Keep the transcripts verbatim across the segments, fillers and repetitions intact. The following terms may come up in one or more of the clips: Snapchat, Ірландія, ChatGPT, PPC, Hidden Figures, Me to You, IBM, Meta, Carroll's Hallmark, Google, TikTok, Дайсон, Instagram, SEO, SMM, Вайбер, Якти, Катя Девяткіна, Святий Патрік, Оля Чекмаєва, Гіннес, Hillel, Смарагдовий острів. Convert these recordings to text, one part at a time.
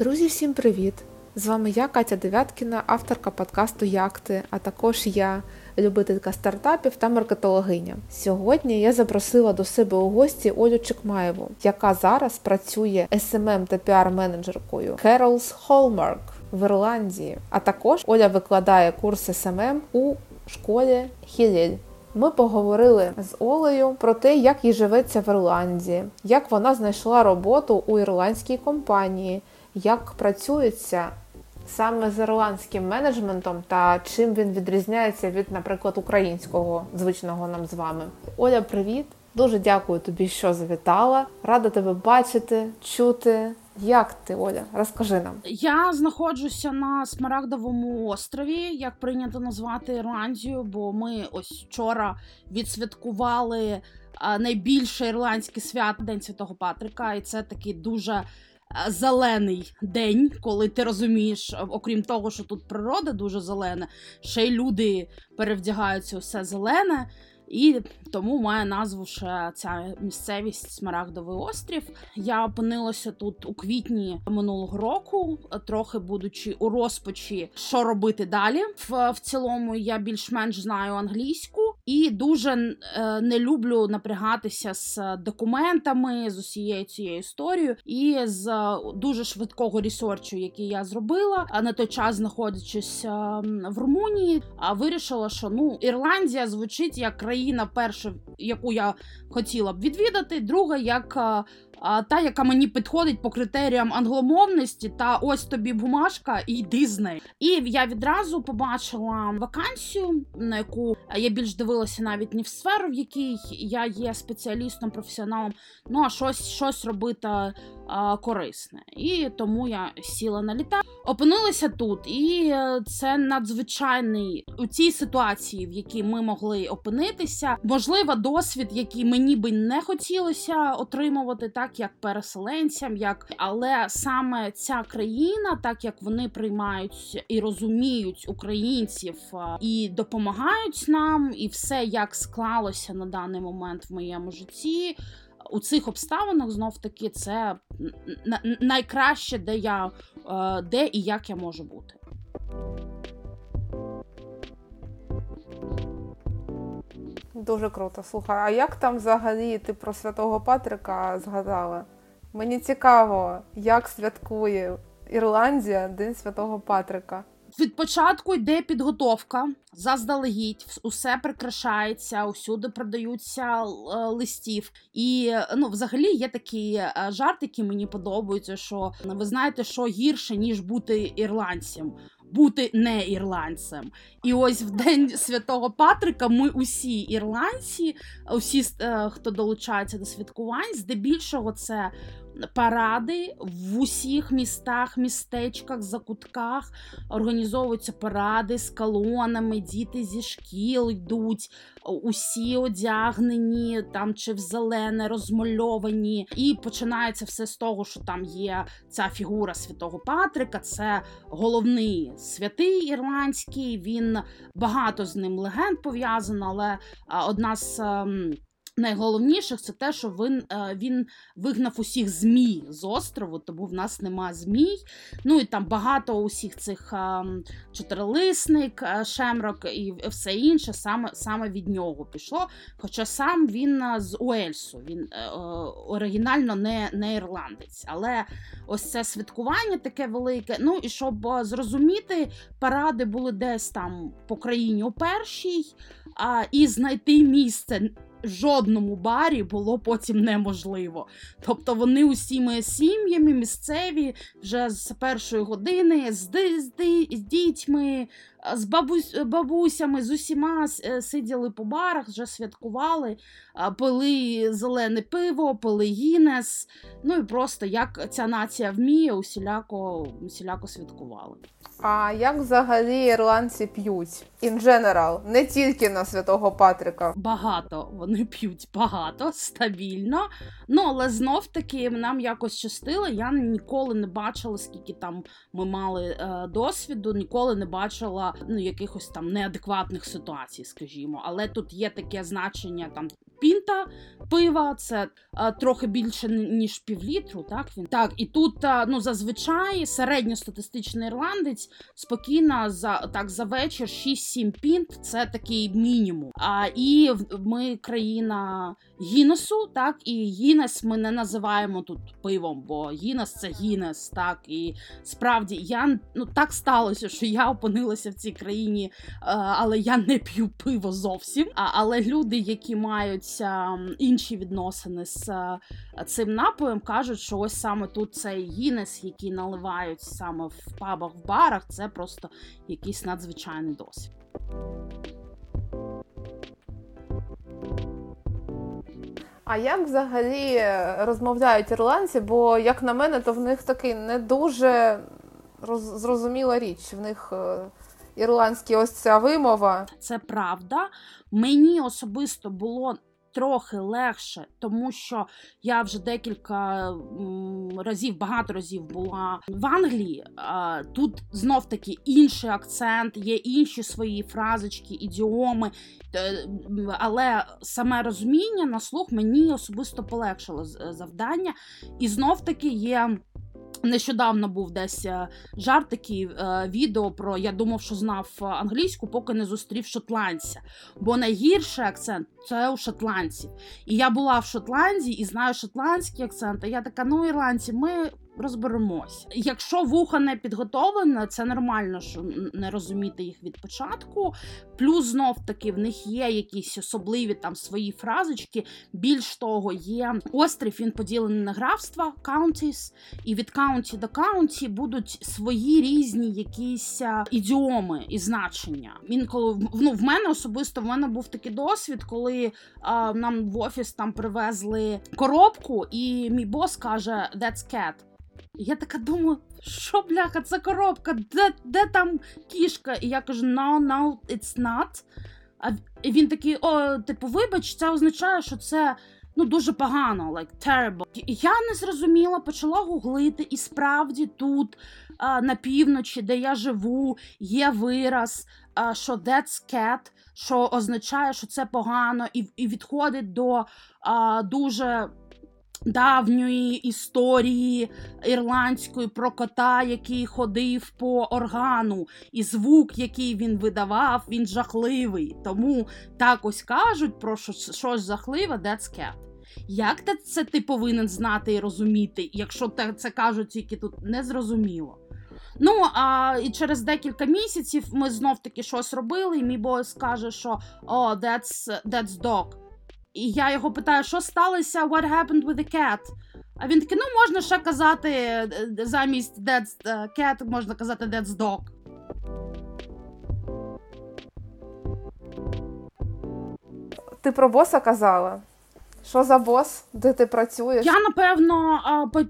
Друзі, всім привіт! З вами я, Катя Девяткіна, авторка подкасту «Якти», а також я, любителька стартапів та маркетологиня. Сьогодні я запросила до себе у гості Олю Чекмаєву, яка зараз працює ес ем ем та піар-менеджеркою Carroll's Hallmark в Ірландії. А також Оля викладає курс ес ем ем у школі Hillel. Ми поговорили з Олею про те, як їй живеться в Ірландії, як вона знайшла роботу у ірландській компанії, як працюється саме з ірландським менеджментом та чим він відрізняється від, наприклад, українського, звичного нам з вами. Оля, привіт! Дуже дякую тобі, що завітала. Рада тебе бачити, чути. Як ти, Оля? Розкажи нам. Я знаходжуся на Смарагдовому острові, як прийнято назвати Ірландію, бо ми ось вчора відсвяткували найбільше ірландське свято — День Святого Патріка, і це такий дуже зелений день, коли ти розумієш, окрім того, що тут природа дуже зелена, ще й люди перевдягаються усе зелене, і тому має назву ще ця місцевість Смарагдовий острів. Я опинилася тут у квітні минулого року, трохи будучи у розпачі, що робити далі. В, в цілому я більш-менш знаю англійську і дуже е, не люблю напрягатися з документами, з усією цією історією. І з е, дуже швидкого ресерчу, який я зробила, на той час знаходячись е, в Румунії, е, вирішила, що ну Ірландія звучить як країна, Україна перша, яку я хотіла б відвідати, друга, як а, а, та, яка мені підходить по критеріям англомовності, та ось тобі бумажка, і йди з нею. І я відразу побачила вакансію, на яку я більш дивилася навіть не в сферу, в якій я є спеціалістом, професіоналом, ну а щось, щось робити а, корисне. І тому я сіла на літак. Опинилася тут, і це надзвичайний у цій ситуації, в якій ми могли опинити, можливо, досвід, який мені би не хотілося отримувати, так як переселенцям, як але саме ця країна, так як вони приймають і розуміють українців і допомагають нам, і все як склалося на даний момент в моєму житті. У цих обставинах, знов-таки, це найкраще, де я де і як я можу бути. Дуже круто, слухай. А як там взагалі ти про Святого Патрика згадала? Мені цікаво, як святкує Ірландія День Святого Патрика. Від початку йде підготовка, заздалегідь, усе прикрашається, усюди продаються листів. І, ну, взагалі є такий жарт, який мені подобається, що ви знаєте, що гірше, ніж бути ірландцем. Бути не ірландцем. І ось в День Святого Патрика ми усі ірландці, усі, хто долучається до святкувань, здебільшого це паради в усіх містах, містечках, закутках. Організовуються паради з колонами, діти зі шкіл йдуть, усі одягнені, там чи в зелене, розмальовані. І починається все з того, що там є ця фігура Святого Патрика, це головний святий ірландський, він багато з ним легенд пов'язано, але одна з найголовніших це те, що він, він вигнав усіх змій з острову, тому в нас нема змій. Ну і там багато усіх цих чотирилисник, шемрок і все інше саме, саме від нього пішло. Хоча сам він з Уельсу, він оригінально не, не ірландець. Але ось це святкування таке велике. Ну і щоб зрозуміти, паради були десь там по країні у першій, і знайти місце в жодному барі було потім неможливо. Тобто вони усіми сім'ями місцеві вже з першої години, з, ди, з, ди, з дітьми, з бабусь, бабусями, з усіма сиділи по барах, вже святкували, пили зелене пиво, пили Гіннес. Ну і просто як ця нація вміє, усіляко, усіляко святкували. А як взагалі ірландці п'ють? In general, не тільки на Святого Патрика. Багато. Вони п'ють багато, стабільно. Ну, але знов-таки нам якось щастило. Я ніколи не бачила, скільки там ми мали е, досвіду, ніколи не бачила ну, якихось там неадекватних ситуацій, скажімо. Але тут є таке значення там пінта пива, це а, трохи більше, ніж півлітру, так? Він? Так, і тут, а, ну, зазвичай середньостатистичний ірландець спокійно за, так, за вечір шість-сім пінт, це такий мінімум. А, і ми країна Гіннесу, так, і Гіннес ми не називаємо тут пивом, бо Гіннес це Гіннес, так, і справді, я, ну, так сталося, що я опинилася в цій країні, але я не п'ю пиво зовсім, але люди, які мають інші відносини з цим напоєм, кажуть, що ось саме тут цей Гіннес, який наливають саме в пабах, в барах, це просто якийсь надзвичайний досвід. А як взагалі розмовляють ірландці? Бо, як на мене, то в них такий не дуже роз... зрозуміла річ. В них ірландська ось ця вимова. Це правда. Мені особисто було трохи легше, тому що я вже декілька разів, багато разів була в Англії. Тут знов-таки інший акцент, є інші свої фразочки, ідіоми, але саме розуміння на слух мені особисто полегшило завдання. І знов-таки є... Нещодавно був десь жарт, такий відео про «Я думав, що знав англійську, поки не зустрів шотландця». Бо найгірший акцент – це у шотландців. І я була в Шотландії і знаю шотландський акцент, а я така, ну, ірландці, ми... розберемося. Якщо вуха не підготовлено, це нормально, що не розуміти їх від початку. Плюс, знов-таки, в них є якісь особливі там свої фразочки. Більш того, є острів, він поділений на графства, counties, і від county до county будуть свої різні якісь ідіоми і значення. Інколи, ну, в мене особисто, в мене був такий досвід, коли а, нам в офіс там привезли коробку, і мій бос каже «That's cat». Я така думаю, що, бляха, це коробка, де, де там кішка? І я кажу, no, no, it's not. А він такий, о, типу, вибач, це означає, що це, ну, дуже погано, like, terrible. Я не зрозуміла, почала гуглити, і справді тут, а, на півночі, де я живу, є вираз, а, що that's cat, що означає, що це погано, і, і відходить до а, дуже... давньої історії ірландської про кота, який ходив по органу, і звук, який він видавав, він жахливий. Тому так ось кажуть про щось жахливе, that's cat. Як це ти повинен знати і розуміти, якщо це кажуть тільки тут незрозуміло? Ну, а і через декілька місяців ми знов-таки щось робили, і мій бос каже, що «Oh, that's, that's dog». І я його питаю, що сталося, what happened with the cat? А він такий, ну, можна ще казати, замість that's cat, можна казати that's dog. Ти про боса казала? Що за бос? Де ти працюєш? Я, напевно,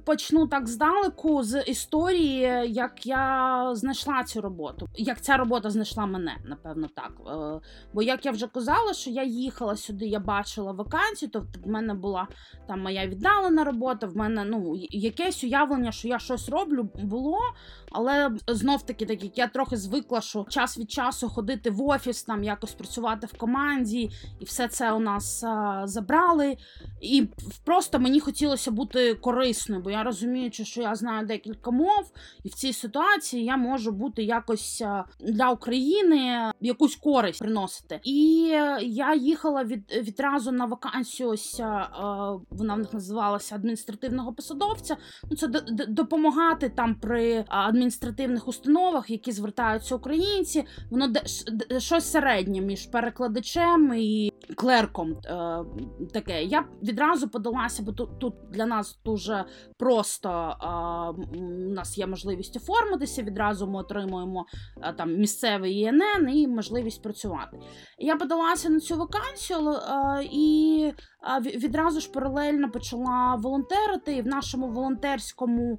почну так здалеку з історії, як я знайшла цю роботу. Як ця робота знайшла мене, напевно, так. Бо, як я вже казала, що я їхала сюди, я бачила вакансію, то в мене була там моя віддалена робота, в мене, ну, якесь уявлення, що я щось роблю, було, але знов-таки, так як я трохи звикла, що час від часу ходити в офіс, там, якось працювати в команді, і все це у нас а, забрали. І просто мені хотілося бути корисною, бо я розумію, що я знаю декілька мов, і в цій ситуації я можу бути якось для України якусь користь приносити. І я їхала від, відразу на вакансію, ось, вона в них називалася адміністративного посадовця. Ну, це допомагати там при адміністративних установах, які звертаються українці. Воно де, щось середнє між перекладачем і клерком таке. Я відразу подалася, бо тут, тут для нас дуже просто, а, у нас є можливість оформитися, відразу ми отримуємо а, там, місцевий І Н Н і можливість працювати. Я подалася на цю вакансію а, і а, відразу ж паралельно почала волонтерити, і в нашому волонтерському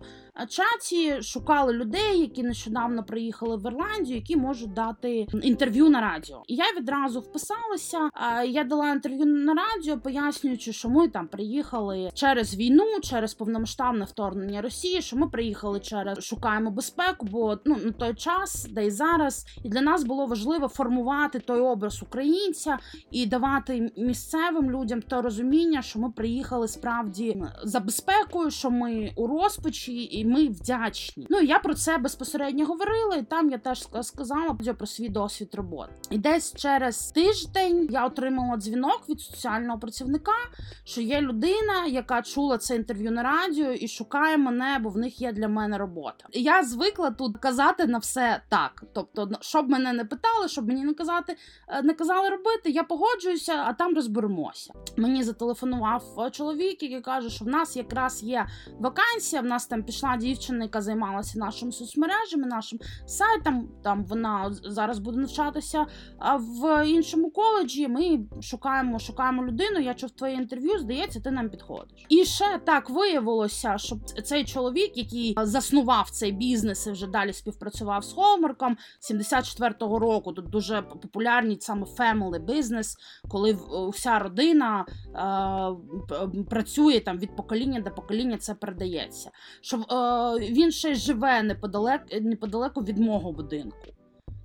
чаті шукали людей, які нещодавно приїхали в Ірландію, які можуть дати інтерв'ю на радіо. І я відразу вписалася, а, я дала інтерв'ю на радіо, пояснюю, пояснюючи, що ми там приїхали через війну, через повномасштабне вторгнення Росії, що ми приїхали через шукаємо безпеку, бо ну на той час, де і зараз, і для нас було важливо формувати той образ українця і давати місцевим людям те розуміння, що ми приїхали справді за безпекою, що ми у розпачі і ми вдячні. Ну, я про це безпосередньо говорила, і там я теж сказала про свій досвід роботи. І десь через тиждень я отримала дзвінок від соціального працівника, що є людина, яка чула це інтерв'ю на радіо і шукає мене, бо в них є для мене робота. Я звикла тут казати на все так. Тобто, щоб мене не питали, щоб мені не казати, не казали робити, я погоджуюся, а там розберемося. Мені зателефонував чоловік, який каже, що в нас якраз є вакансія, в нас там пішла дівчина, яка займалася нашими соцмережами, нашим сайтом, там вона зараз буде навчатися в іншому коледжі, ми шукаємо, шукаємо людину, я чув твоє інтерв'ю, здається, ти нам підходиш. І ще так виявилося, що цей чоловік, який заснував цей бізнес і вже далі співпрацював з Hallmark'ом, сімдесят четвертого року, тут дуже популярний саме family business, коли вся родина е, працює там від покоління до покоління, це передається. Що е, він ще й живе неподалеко, неподалеко від мого будинку.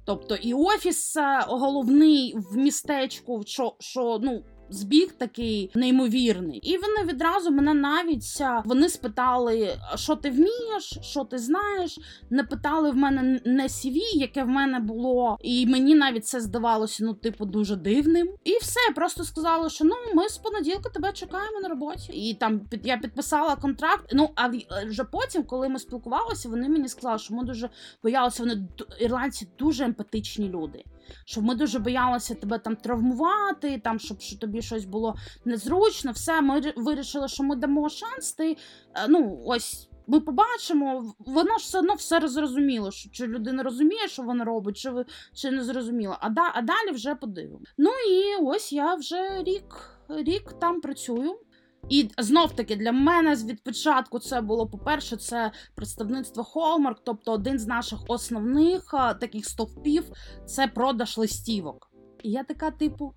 Тобто і офіс головний в містечку, що, що ну, збіг такий неймовірний. І вони відразу мене навіть, вони спитали, що ти вмієш, що ти знаєш, не питали в мене не сі ві, яке в мене було, і мені навіть це здавалося, ну, типу, дуже дивним. І все, просто сказали, що, ну, ми з понеділка тебе чекаємо на роботі. І там я підписала контракт, ну, а вже потім, коли ми спілкувалися, вони мені сказали, що ми дуже боялися, вони, ірландці, дуже емпатичні люди. Що ми дуже боялися тебе там травмувати, там, щоб що тобі щось було незручно, все, ми вирішили, що ми дамо шанс, ти, ну, ось, ми побачимо, воно ж все одно все зрозуміло, що чи людина розуміє, що вона робить, чи, чи не зрозуміло, а, да, а далі вже подивимося. Ну і ось я вже рік, рік там працюю. І знов-таки для мене від початку це було, по-перше, це представництво Hallmark, тобто один з наших основних а, таких стовпів – це продаж листівок. І я така, типу,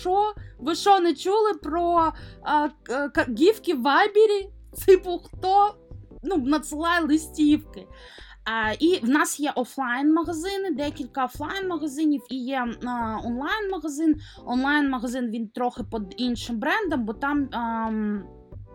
що? Ви що, не чули про а, а, гівки в Вайбері? Типу, хто ну, надсилає листівки? А, і в нас є офлайн-магазини, декілька офлайн-магазинів і є а, онлайн-магазин. Онлайн-магазин, він трохи під іншим брендом, бо там а,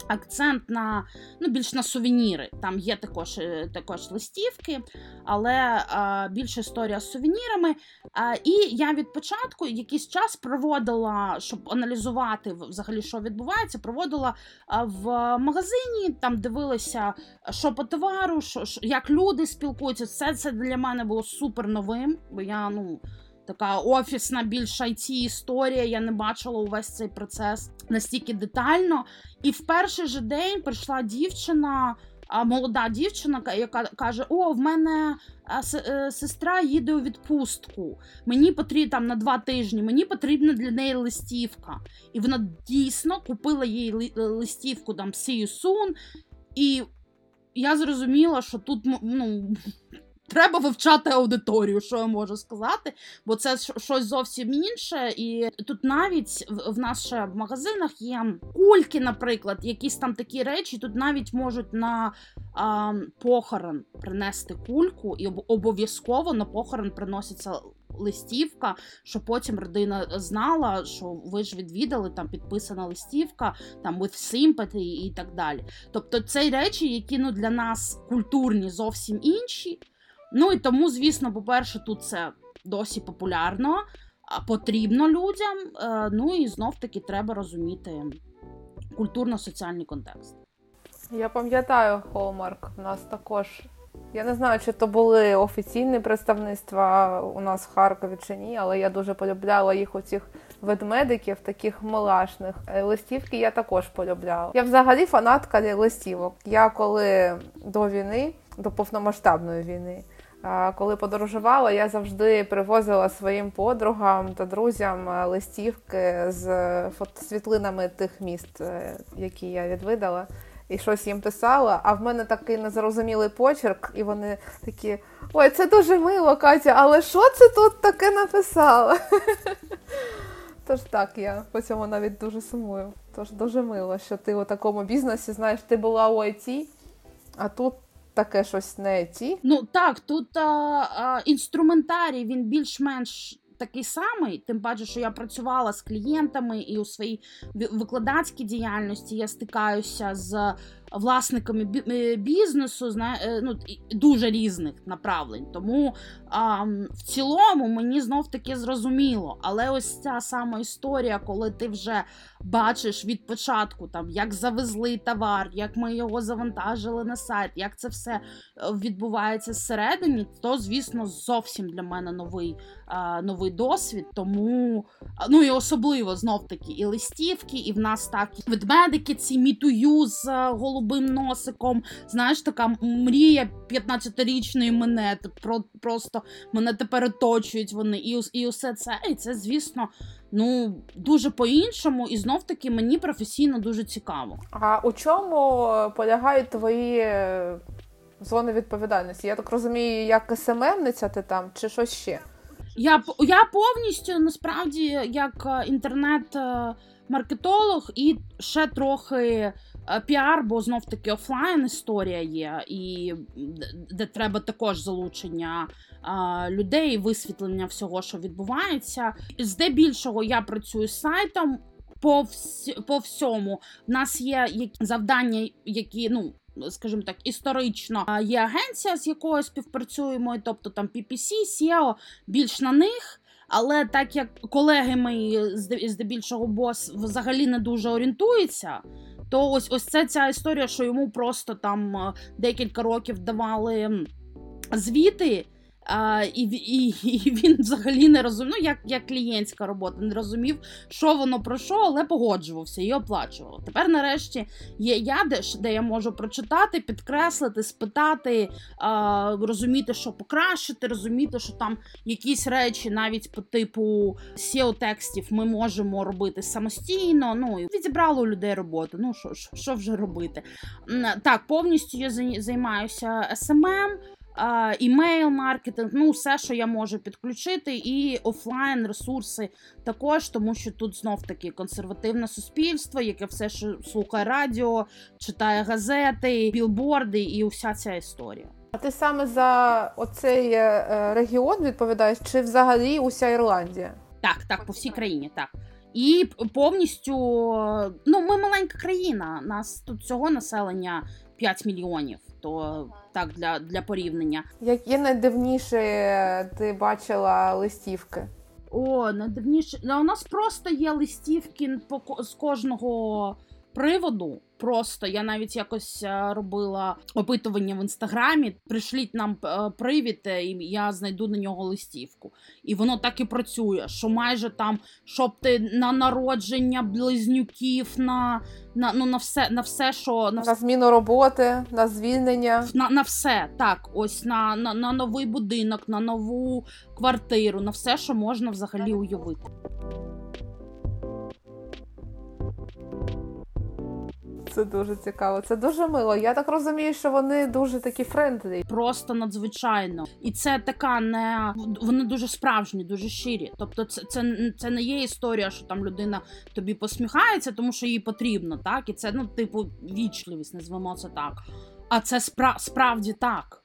акцент на, ну, більш на сувеніри. Там є також, також листівки, але а, більше історія з сувенірами. А, і я від початку якийсь час проводила, щоб аналізувати взагалі, що відбувається, проводила а, в магазині, там дивилася, що по товару, що, що, як люди спілкуються. Все це для мене було супер новим, бо я, ну, така офісна, більш ай ті-історія, я не бачила увесь цей процес настільки детально. І в перший же день прийшла дівчина, молода дівчина, яка каже, о, в мене сестра їде у відпустку, мені потрібно там на два тижні, мені потрібна для неї листівка. І вона дійсно купила їй листівку, там, see you soon, і я зрозуміла, що тут, ну... треба вивчати аудиторію, що я можу сказати, бо це щось зовсім інше, і тут навіть в нас ще в магазинах є кульки, наприклад, якісь там такі речі, тут навіть можуть на а, похорон принести кульку, і обов'язково на похорон приноситься листівка, що потім родина знала, що ви ж відвідали, там підписана листівка, там with sympathy і так далі. Тобто це речі, які ну, для нас культурні зовсім інші. Ну і тому, звісно, по-перше, тут це досі популярно, потрібно людям, ну і знов-таки треба розуміти культурно-соціальний контекст. Я пам'ятаю Hallmark, у нас також, я не знаю, чи то були офіційні представництва у нас в Харкові чи ні, але я дуже полюбляла їх у цих ведмедиків, таких милашних. Листівки я також полюбляла. Я взагалі фанатка листівок. Я коли до війни, до повномасштабної війни, коли подорожувала, я завжди привозила своїм подругам та друзям листівки з світлинами тих міст, які я відвідала, і щось їм писала, а в мене такий незрозумілий почерк, і вони такі, ой, це дуже мило, Катя, але що це тут таке написала? Тож так, я по цьому навіть дуже сумую. Тож дуже мило, що ти у такому бізнесі, знаєш, ти була у ай ті, а тут таке щось не ай ті. Ну так, тут а, а, інструментарій, він більш-менш такий самий, тим паче, що я працювала з клієнтами і у своїй викладацькій діяльності я стикаюся з власниками бізнесу, ну, дуже різних направлень. Тому а, в цілому мені знов-таки зрозуміло. Але ось ця сама історія, коли ти вже бачиш від початку, там, як завезли товар, як ми його завантажили на сайт, як це все відбувається зсередині, то, звісно, зовсім для мене новий, а, новий досвід. Тому, ну і особливо, знов-таки, і листівки, і в нас так ведмедики, ці Me to You з голубим носиком, знаєш, така мрія п'ятнадцятирічної мене, про, просто мене тепер оточують вони, і, і усе це, і це, звісно, ну, дуже по-іншому, і знов-таки мені професійно дуже цікаво. А у чому полягають твої зони відповідальності? Я так розумію, як ес-ем-емниця ти там, чи що ще? Я, я повністю, насправді, як інтернет-маркетолог і ще трохи піар, бо знов-таки офлайн історія є, і де треба також залучення а, людей, висвітлення всього, що відбувається. Здебільшого я працюю з сайтом по, всь, по всьому. У нас є завдання, які, ну, скажімо так, історично є агенція, з якою співпрацюємо, тобто там пі-пі-сі, сео, більш на них. Але так як колеги мої, здебільшого бос, взагалі не дуже орієнтується, то ось, ось це ця історія, що йому просто там декілька років давали звіти, а, і, і, і він взагалі не розумів, ну, як, як клієнтська робота, не розумів, що воно про що, але погоджувався і оплачував. Тепер нарешті є я, де, де я можу прочитати, підкреслити, спитати, а, розуміти, що покращити, розуміти, що там якісь речі навіть по типу сео-текстів ми можемо робити самостійно, ну, і відібрало у людей роботу, ну, що, що, що вже робити. Так, повністю я займаюся ес-ем-ем, імейл-маркетинг, ну, все, що я можу підключити, і офлайн-ресурси також, тому що тут знов-таки консервативне суспільство, яке все, що слухає радіо, читає газети, білборди і уся ця історія. А ти саме за оцей регіон відповідаєш, чи взагалі уся Ірландія? Так, так, по всій країні, так. І повністю, ну, ми маленька країна, нас тут цього населення п'ять мільйонів, то так, для, для порівняння. Які найдивніші ти бачила листівки? О, найдивніші. У нас просто є листівки з кожного приводу. Просто я навіть якось робила опитування в інстаграмі, прийшліть нам привід, і я знайду на нього листівку. І воно так і працює, що майже там, щоб ти на народження близнюків, на, на, ну, на, все, на все, що... На, на зміну роботи, на звільнення. На, на все, так, ось на, на, на новий будинок, на нову квартиру, на все, що можна взагалі уявити. Це дуже цікаво, це дуже мило. Я так розумію, що вони дуже такі френдлі. Просто надзвичайно. І це така не... Вони дуже справжні, дуже щирі. Тобто це, це, це не є історія, що там людина тобі посміхається, тому що їй потрібно, так? І це, ну, типу, вічливість, назвемо це так. А це спра- справді так.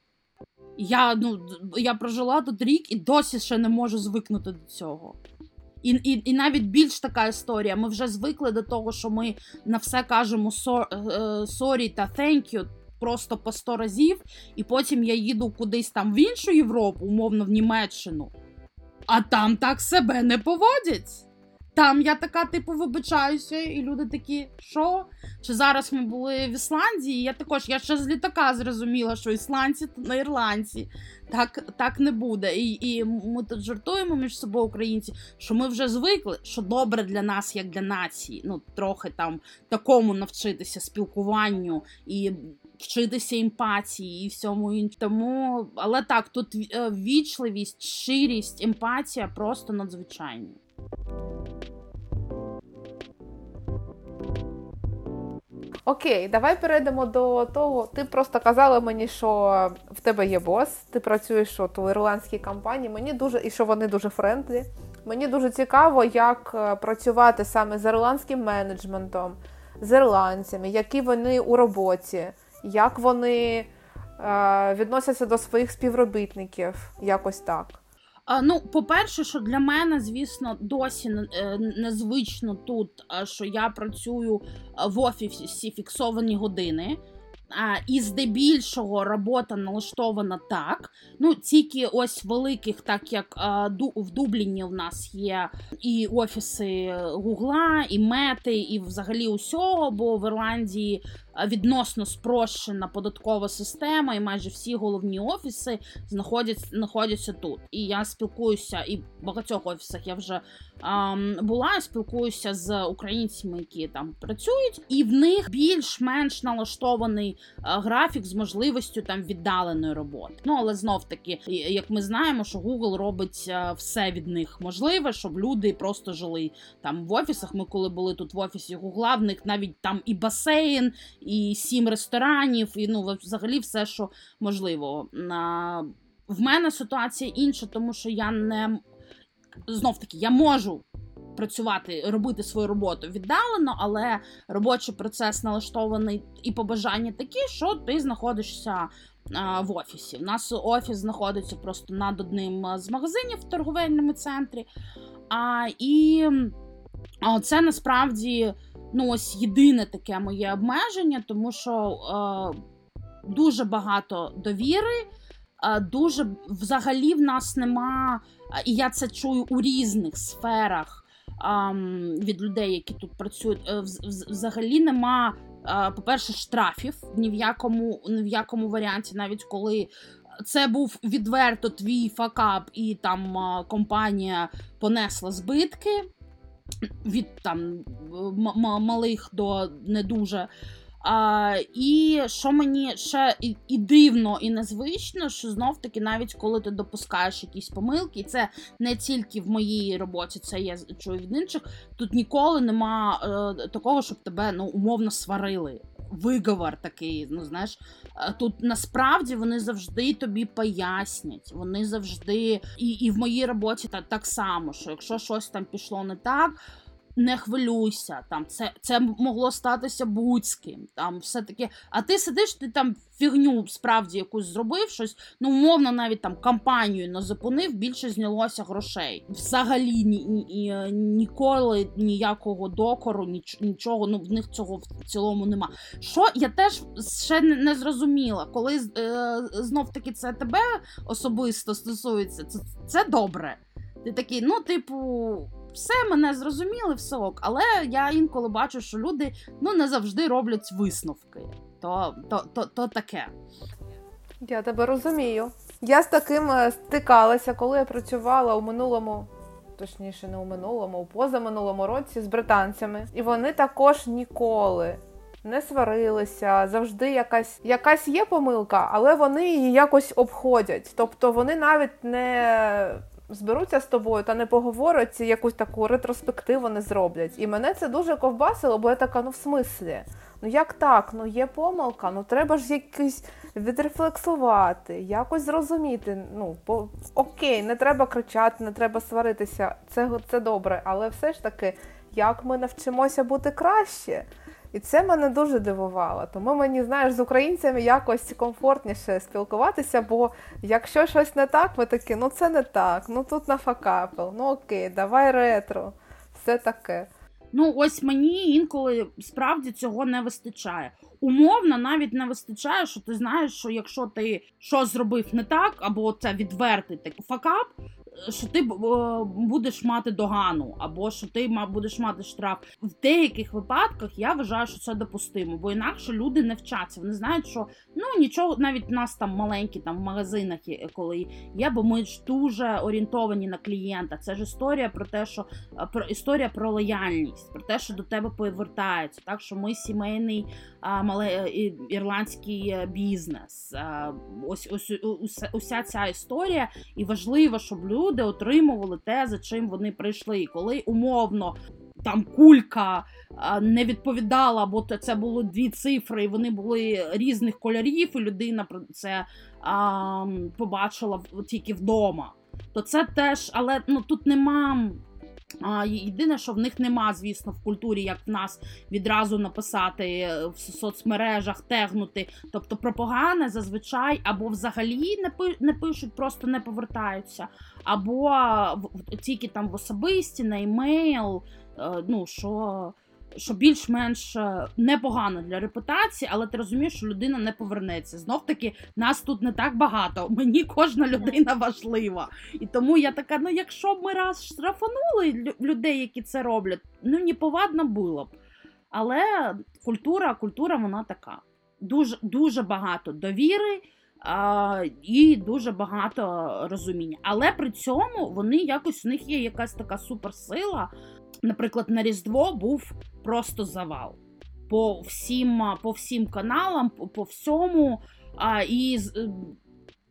Я, ну, я прожила тут рік і досі ще не можу звикнути до цього. І, і, і навіть більш така історія. Ми вже звикли до того, що ми на все кажемо sorry та thank you просто по сто разів, і потім я їду кудись там в іншу Європу, умовно в Німеччину, а там так себе не поводять. Там я така, типу, вибачаюся, і люди такі, що? Чи зараз ми були в Ісландії, я також, я ще з літака зрозуміла, що ісландці на ірландці. Так, так не буде. І, і ми тут жартуємо між собою, українці, що ми вже звикли, що добре для нас, як для нації. Ну, трохи там такому навчитися спілкуванню і вчитися емпатії і всьому іншому. Тому, але так, тут ввічливість, щирість, емпатія просто надзвичайні. Окей, давай перейдемо до того, ти просто казала мені, що в тебе є бос, ти працюєш от у ірландській компанії, мені дуже, і що вони дуже френдлі, Мені дуже цікаво, як працювати саме з ірландським менеджментом, з ірландцями, які вони у роботі, як вони е, відносяться до своїх співробітників, якось так. Ну, по-перше, що для мене, звісно, досі незвично тут, що я працюю в офісі фіксовані години, і здебільшого робота налаштована так. Ну, тільки ось великих, так як в Дубліні в нас є і офіси Гугла, і Мети, і взагалі усього, бо в Ірландії відносно спрощена податкова система, і майже всі головні офіси знаходяться, знаходяться тут. І я спілкуюся, і в багатьох офісах я вже ем, була, спілкуюся з українцями, які там працюють, і в них більш-менш налаштований е, графік з можливістю там віддаленої роботи. Ну, але знов-таки, як ми знаємо, що Google робить е, все від них можливе, щоб люди просто жили там в офісах. Ми коли були тут в офісі Google, в них навіть там і басейн, і сім ресторанів, і, ну, взагалі все, що можливо. А, в мене ситуація інша, тому що я не... Знов-таки, я можу працювати, робити свою роботу віддалено, але робочий процес налаштований і побажання такі, що ти знаходишся а, в офісі. У нас офіс знаходиться просто над одним з магазинів в торговельному центрі. А, і а це насправді... Ну, ось єдине таке моє обмеження, тому що е, дуже багато довіри, е, дуже взагалі в нас нема, і я це чую у різних сферах е, від людей, які тут працюють, е, взагалі нема, е, по-перше, штрафів ні в якому, ні в якому варіанті, навіть коли це був відверто твій факап і там е, компанія понесла збитки. Від там малих до не дуже. А, і що мені ще і, і дивно, і незвично, що знов-таки навіть коли ти допускаєш якісь помилки, і це не тільки в моїй роботі, це я чую від інших, тут ніколи нема е, такого, щоб тебе, ну, умовно сварили. Виговор такий, ну, знаєш, тут насправді вони завжди тобі пояснять, вони завжди, і, і в моїй роботі та, так само, що якщо щось там пішло не так, не хвилюйся, там, це, це могло статися будь-ким, там, все таке, а ти сидиш, ти там фігню справді якусь зробив, щось, ну, умовно, навіть там кампанію не зупинив, більше знялося грошей. Взагалі ні, ні, ніколи ніякого докору, ніч, нічого, ну, в них цього в цілому нема. Що я теж ще не зрозуміла, коли е, знов-таки це тебе особисто стосується, це, це добре. Ти такий, ну, типу, все, мене зрозуміли, все ок, але я інколи бачу, що люди, ну, не завжди роблять висновки. То, то, то, то таке. Я тебе розумію. Я з таким стикалася, коли я працювала у минулому, точніше, не у минулому, у позаминулому році з британцями. І вони також ніколи не сварилися, завжди якась, якась є помилка, але вони її якось обходять. Тобто вони навіть не... зберуться з тобою та не поговорять, якусь таку ретроспективу не зроблять. І мене це дуже ковбасило, бо я така, ну в смислі? Ну як так? Ну є помилка, ну треба ж якийсь відрефлексувати, якось зрозуміти. Ну, по... окей, не треба кричати, не треба сваритися, це, це добре, але все ж таки, як ми навчимося бути краще? І це мене дуже дивувало. Тому мені, знаєш, з українцями якось комфортніше спілкуватися, бо якщо щось не так, ми такі, ну це не так, ну тут нафакапив, ну окей, давай ретро, все таке. Ну ось мені інколи справді цього не вистачає. Умовно навіть не вистачає, що ти знаєш, що якщо ти що зробив не так, або це відвертий такий факап, що ти будеш мати догану, або що ти будеш мати штраф. В деяких випадках я вважаю, що це допустимо, бо інакше люди не вчаться. Вони знають, що, ну, нічого, навіть в нас там маленькі там в магазинах, коли є, бо ми ж дуже орієнтовані на клієнта. Це ж історія про те, що про історія про лояльність, про те, що до тебе повертається. Так що ми сімейний а, мале, ірландський бізнес. А, ось ось уся, уся ця історія, і важливо, щоб люди Люди отримували те, за чим вони прийшли. Коли умовно там кулька не відповідала, бо це було дві цифри, і вони були різних кольорів, і людина це а, побачила тільки вдома. то це теж, але ну тут нема. Єдине, що в них нема, звісно, в культурі, як в нас, відразу написати в соцмережах, тегнути. Тобто про погане зазвичай або взагалі не пишуть, просто не повертаються, або тільки там в особисті, на імейл, ну, що, що більш-менш непогано для репутації, але ти розумієш, що людина не повернеться. Знов-таки, нас тут не так багато, мені кожна людина важлива. І тому я така, ну якщо б ми раз штрафанули людей, які це роблять, ну неповадно було б. Але культура, культура вона така. Дуже, дуже багато довіри а, і дуже багато розуміння. Але при цьому вони якось, у них є якась така суперсила. Наприклад, на Різдво був просто завал по всім, по всім каналам, по, по всьому. А, і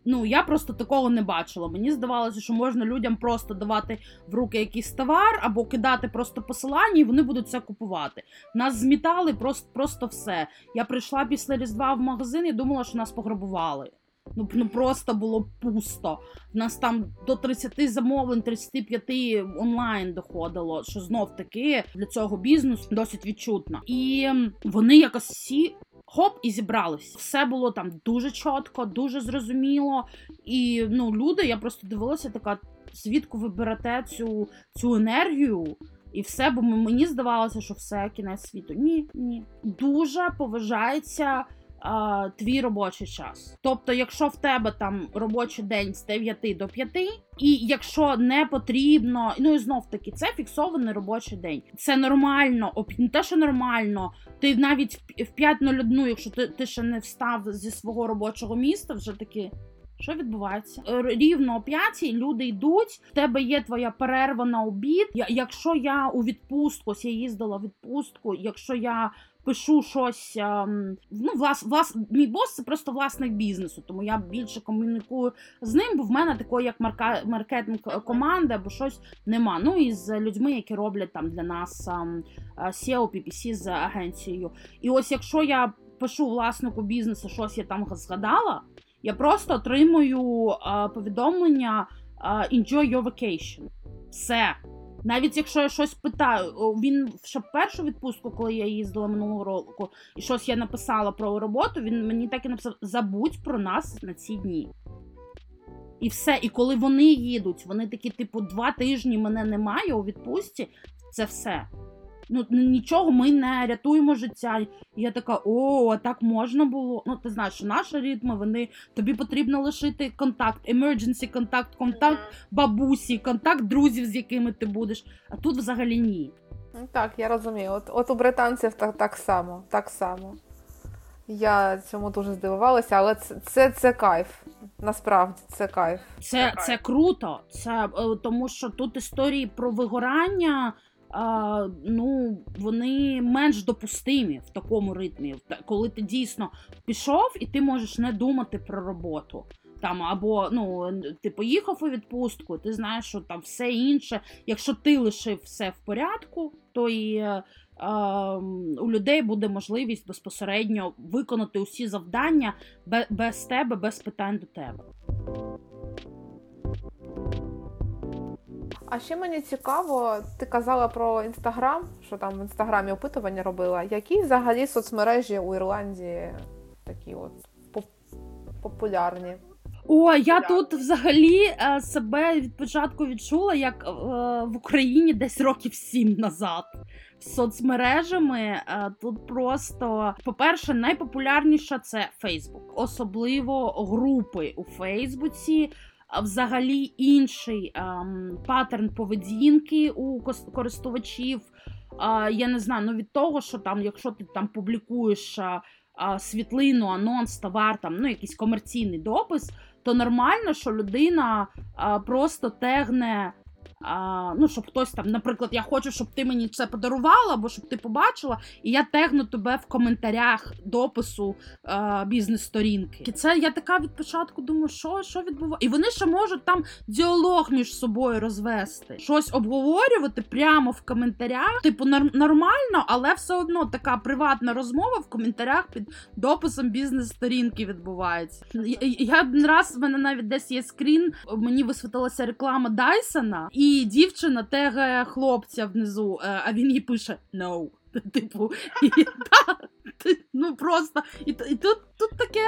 ну, я просто такого не бачила. Мені здавалося, що можна людям просто давати в руки якийсь товар або кидати просто посилання, і вони будуть це купувати. Нас змітали просто, просто все. Я прийшла після Різдва в магазин і думала, що нас пограбували. Ну, ну просто було пусто. У нас там до тридцяти замовлень, тридцять п'ять онлайн доходило, що знов таки для цього бізнесу досить відчутно. І вони якось всі хоп і зібрались. Все було там дуже чітко, дуже зрозуміло. І ну, люди, я просто дивилася така, звідки ви берете цю, цю енергію? І все, бо мені здавалося, що все, кінець світу. Ні, ні. Дуже поважається твій робочий час. Тобто, якщо в тебе там робочий день з дев'яти до п'яти, і якщо не потрібно, ну і знов-таки, це фіксований робочий день. Це нормально, не те, що нормально, ти навіть в п'ятій нуль один, якщо ти, ти ще не встав зі свого робочого місця, вже таки, що відбувається? Рівно о п'ятій люди йдуть, в тебе є твоя перерва на обід. Якщо я у відпустку, ось я їздила в відпустку, якщо я пишу щось, ну, влас, влас, мій бос – це просто власник бізнесу, тому я більше комунікую з ним, бо в мене такої, як марка, маркетинг-команди або щось нема. Ну, і з людьми, які роблять там для нас сео, пі пі сі з агенцією. І ось якщо я пишу власнику бізнесу, щось я там згадала, я просто отримую повідомлення «Enjoy your vacation». Все. Навіть якщо я щось питаю, він ще першу відпустку, коли я їздила минулого року, і щось я написала про роботу, він мені так і написав: забудь про нас на ці дні. І все. І коли вони їдуть, вони такі, типу, два тижні мене немає у відпустці, це все. Ну, нічого, ми не рятуємо життя. І я така, о, а так можна було. Ну, ти знаєш, що наші ритми, вони, тобі потрібно лишити контакт, emergency контакт, контакт бабусі, контакт друзів, з якими ти будеш. А тут взагалі ні. Так, я розумію. От, от у британців так, так само, так само. Я цьому дуже здивувалася, але це, це, це кайф. Насправді, це кайф. Це, це, кайф. Це круто, це, тому що тут історії про вигорання, А, ну, вони менш допустимі в такому ритмі, коли ти дійсно пішов і ти можеш не думати про роботу. Там, або ну, ти поїхав у відпустку, ти знаєш, що там все інше. Якщо ти лишив все в порядку, то і е, е, у людей буде можливість безпосередньо виконати усі завдання без тебе, без питань до тебе. А ще мені цікаво, ти казала про Інстаграм, що там в Інстаграмі опитування робила. Які взагалі соцмережі у Ірландії такі от поп- популярні? О, я тут взагалі себе від початку відчула, як в Україні десь років сім назад. З соцмережами тут просто, по-перше, найпопулярніша – це Фейсбук. Особливо групи у Фейсбуці. Взагалі інший ем, паттерн поведінки у користувачів. Е, я не знаю, ну від того, що там, якщо ти там публікуєш е, е, світлину, анонс, товар, там, ну якийсь комерційний допис, то нормально, що людина е, просто тегне а, ну, щоб хтось там, наприклад, я хочу, щоб ти мені це подарувала, або щоб ти побачила, і я тегну тебе в коментарях допису а, бізнес-сторінки. І це я така від початку думаю, що, що відбувається? І вони ще можуть там діалог між собою розвести, щось обговорювати прямо в коментарях, типу, нар- нормально, але все одно така приватна розмова в коментарях під дописом бізнес-сторінки відбувається. Я, я один раз, в мене навіть десь є скрін, мені висвітилася реклама Дайсона, і дівчина тегає хлопця внизу, а він їй пише «No». Типу, і, та, ти, ну просто, і, і тут, тут таке...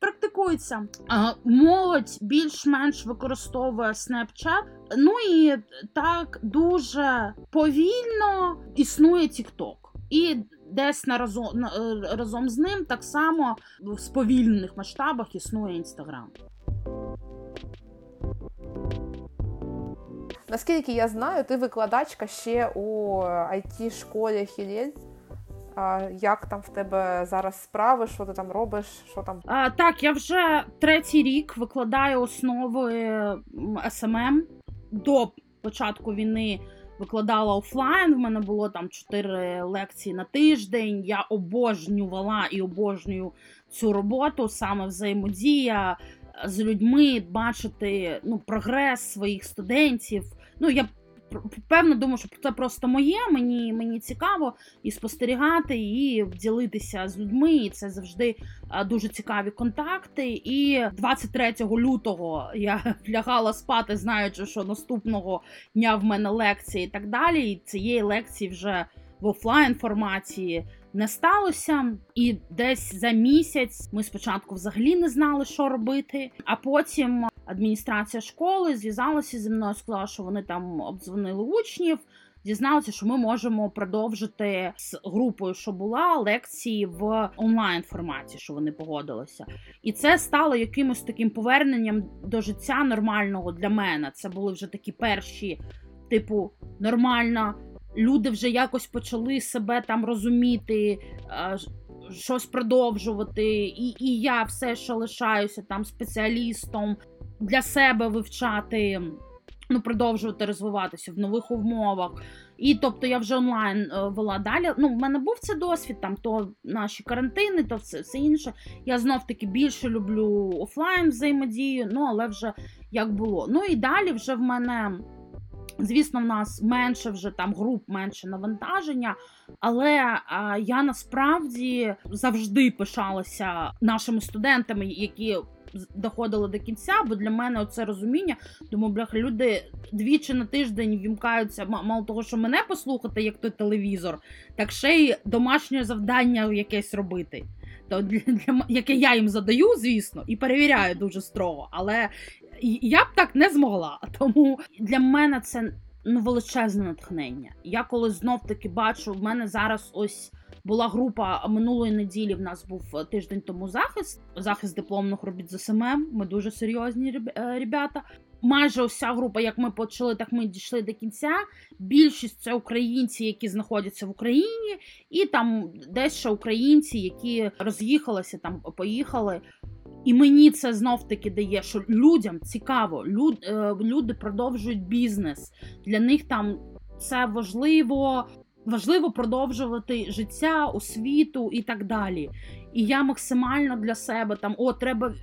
практикується. А, молодь більш-менш використовує Snapchat. Ну і так дуже повільно існує TikTok. І десь на разом, на, разом з ним так само в сповільнених масштабах існує Instagram. Наскільки я знаю, ти викладачка ще у ай ті-школі Hillel. Як там в тебе зараз справи, що ти там робиш, що там? А, так, я вже третій рік викладаю основи ес ем ем. До початку війни викладала офлайн, в мене було там чотири лекції на тиждень, я обожнювала і обожнюю цю роботу, саме взаємодія з людьми, бачити, ну, прогрес своїх студентів. Ну, я певно, думаю, що це просто моє, мені, мені цікаво і спостерігати, і ділитися з людьми, і це завжди дуже цікаві контакти. І двадцять третього лютого я лягала спати, знаючи, що наступного дня в мене лекції і так далі, і цієї лекції вже в офлайн-форматі не сталося. І десь за місяць ми спочатку взагалі не знали, що робити, а потім адміністрація школи зв'язалася зі мною, сказала, що вони там обдзвонили учнів, дізналися, що ми можемо продовжити з групою, що була, лекції в онлайн-форматі, що вони погодилися. І це стало якимось таким поверненням до життя нормального для мене. Це були вже такі перші, типу, нормально, люди вже якось почали себе там розуміти, щось продовжувати, і, і я все ще лишаюся там спеціалістом, для себе вивчати, ну, продовжувати розвиватися в нових умовах. І, тобто, я вже онлайн вела далі. Ну, в мене був цей досвід, там, то наші карантини, то все, все інше. Я знов-таки більше люблю офлайн взаємодію, ну, але вже як було. Ну, і далі вже в мене, звісно, в нас менше вже там груп, менше навантаження, але а, я насправді завжди пишалася нашими студентами, які доходила до кінця, бо для мене оце розуміння, думаю, бляха, люди двічі на тиждень вімкаються, мало того, що мене послухати, як той телевізор, так ще й домашнє завдання якесь робити. То для, для, яке я їм задаю, звісно, і перевіряю дуже строго, але я б так не змогла. Тому для мене це, ну, величезне натхнення. Я коли знов-таки бачу, в мене зараз ось була група минулої неділі, в нас був тиждень тому захист, захист дипломних робіт з ес ем ем, ми дуже серйозні ребята. Майже вся група, як ми почали, так ми дійшли до кінця. Більшість це українці, які знаходяться в Україні, і там десь ще українці, які роз'їхалися, там поїхали. І мені це знов-таки дає, що людям цікаво, люд, люди продовжують бізнес, для них там це важливо. Важливо продовжувати життя, освіту і так далі. І я максимально для себе там, о, треба,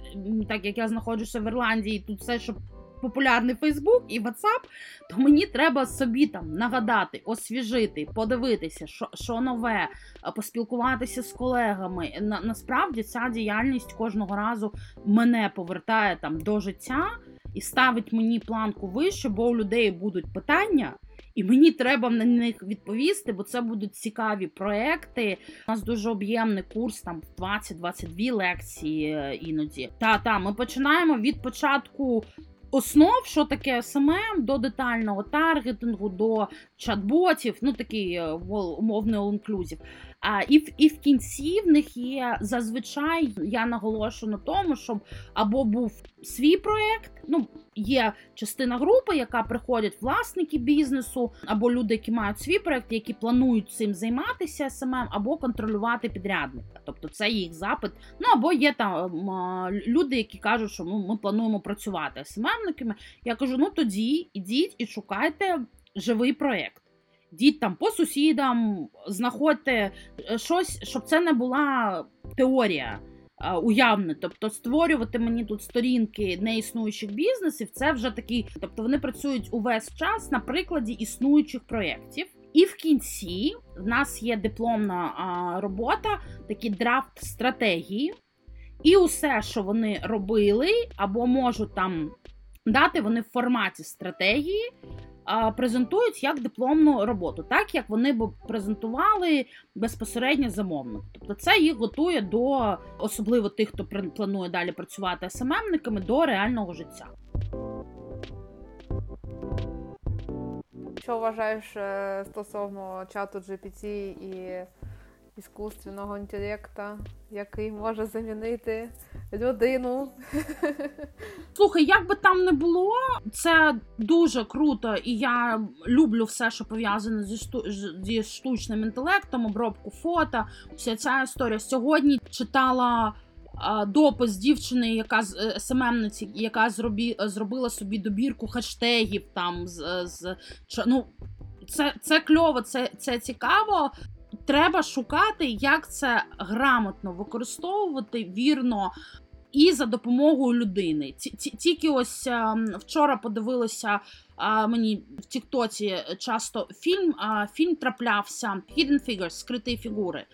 так як я знаходжуся в Ірландії, тут все, що популярний Фейсбук і Ватсап, то мені треба собі там нагадати, освіжити, подивитися, що, що нове, поспілкуватися з колегами. На, насправді ця діяльність кожного разу мене повертає там до життя і ставить мені планку вище, бо у людей будуть питання, і мені треба на них відповісти, бо це будуть цікаві проекти. У нас дуже об'ємний курс, там двадцять-двадцять дві лекції іноді. Та-та, ми починаємо від початку основ, що таке ес ем ем, до детального таргетингу, до чат-ботів, ну такий умовний all-inclusive. А, і, в, і в кінці в них є, зазвичай я наголошую на тому, щоб або був свій проєкт, ну, є частина групи, яка приходять власники бізнесу, або люди, які мають свій проєкт, які планують цим займатися ес ем ем, або контролювати підрядника. Тобто це їх запит. Ну, або є там а, люди, які кажуть, що ну, ми плануємо працювати ес ем емниками. Я кажу, ну тоді ідіть і шукайте живий проєкт. Діть там по сусідам, знаходьте щось, щоб це не була теорія а, уявна. Тобто створювати мені тут сторінки неіснуючих бізнесів, це вже такий... Тобто вони працюють увесь час на прикладі існуючих проєктів. І в кінці в нас є дипломна а, робота, такий драфт стратегії. І усе, що вони робили, або можуть там дати, вони в форматі стратегії, презентують як дипломну роботу, так як вони б презентували безпосередньо замовник. Тобто це їх готує до, особливо тих, хто планує далі працювати ес ем емниками, до реального життя. Що вважаєш стосовно чату джі пі ті і іскусственного інтелекту, який може замінити людину? Слухай, як би там не було, це дуже круто, і я люблю все, що пов'язане зі, шту... зі штучним інтелектом, обробку фото, вся ця історія. Сьогодні читала а, допис дівчини, яка ес ем емниці, яка зробі... зробила собі добірку хештегів там з, з... ну, це, це кльово, це, це цікаво. Треба шукати, як це грамотно використовувати, вірно, і за допомогою людини. Тільки ось вчора подивилася, мені в тіктоці часто фільм, фільм траплявся Hidden Figures, скриті фігури.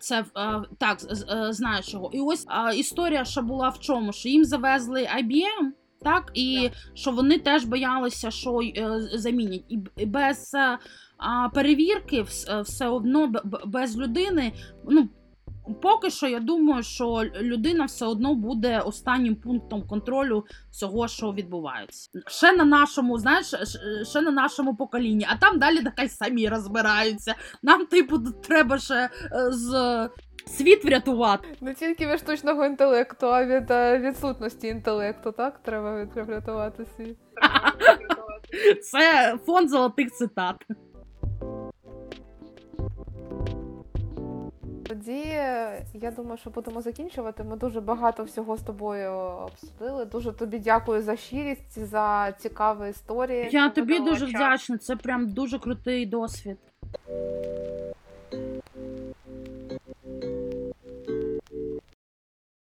Це, так, знаю чого. І ось історія, що була в чому, що їм завезли ай бі ем, так, і так, що вони теж боялися, що замінять. І без перевірки, все одно, без людини, ну, поки що, я думаю, що людина все одно буде останнім пунктом контролю всього, що відбувається. Ще на нашому, знаєш, ще на нашому поколінні, а там далі так і самі розбираються. Нам, типу, треба ще з... світ врятувати. Не тільки від штучного інтелекту, а від відсутності інтелекту, так? Треба врятувати світ. Це фонд золотих цитат. Тоді, я думаю, що будемо закінчувати. Ми дуже багато всього з тобою обсудили. Дуже тобі дякую за щирість, за цікаві історії. Я тобі дуже вдячна. Це прям дуже крутий досвід.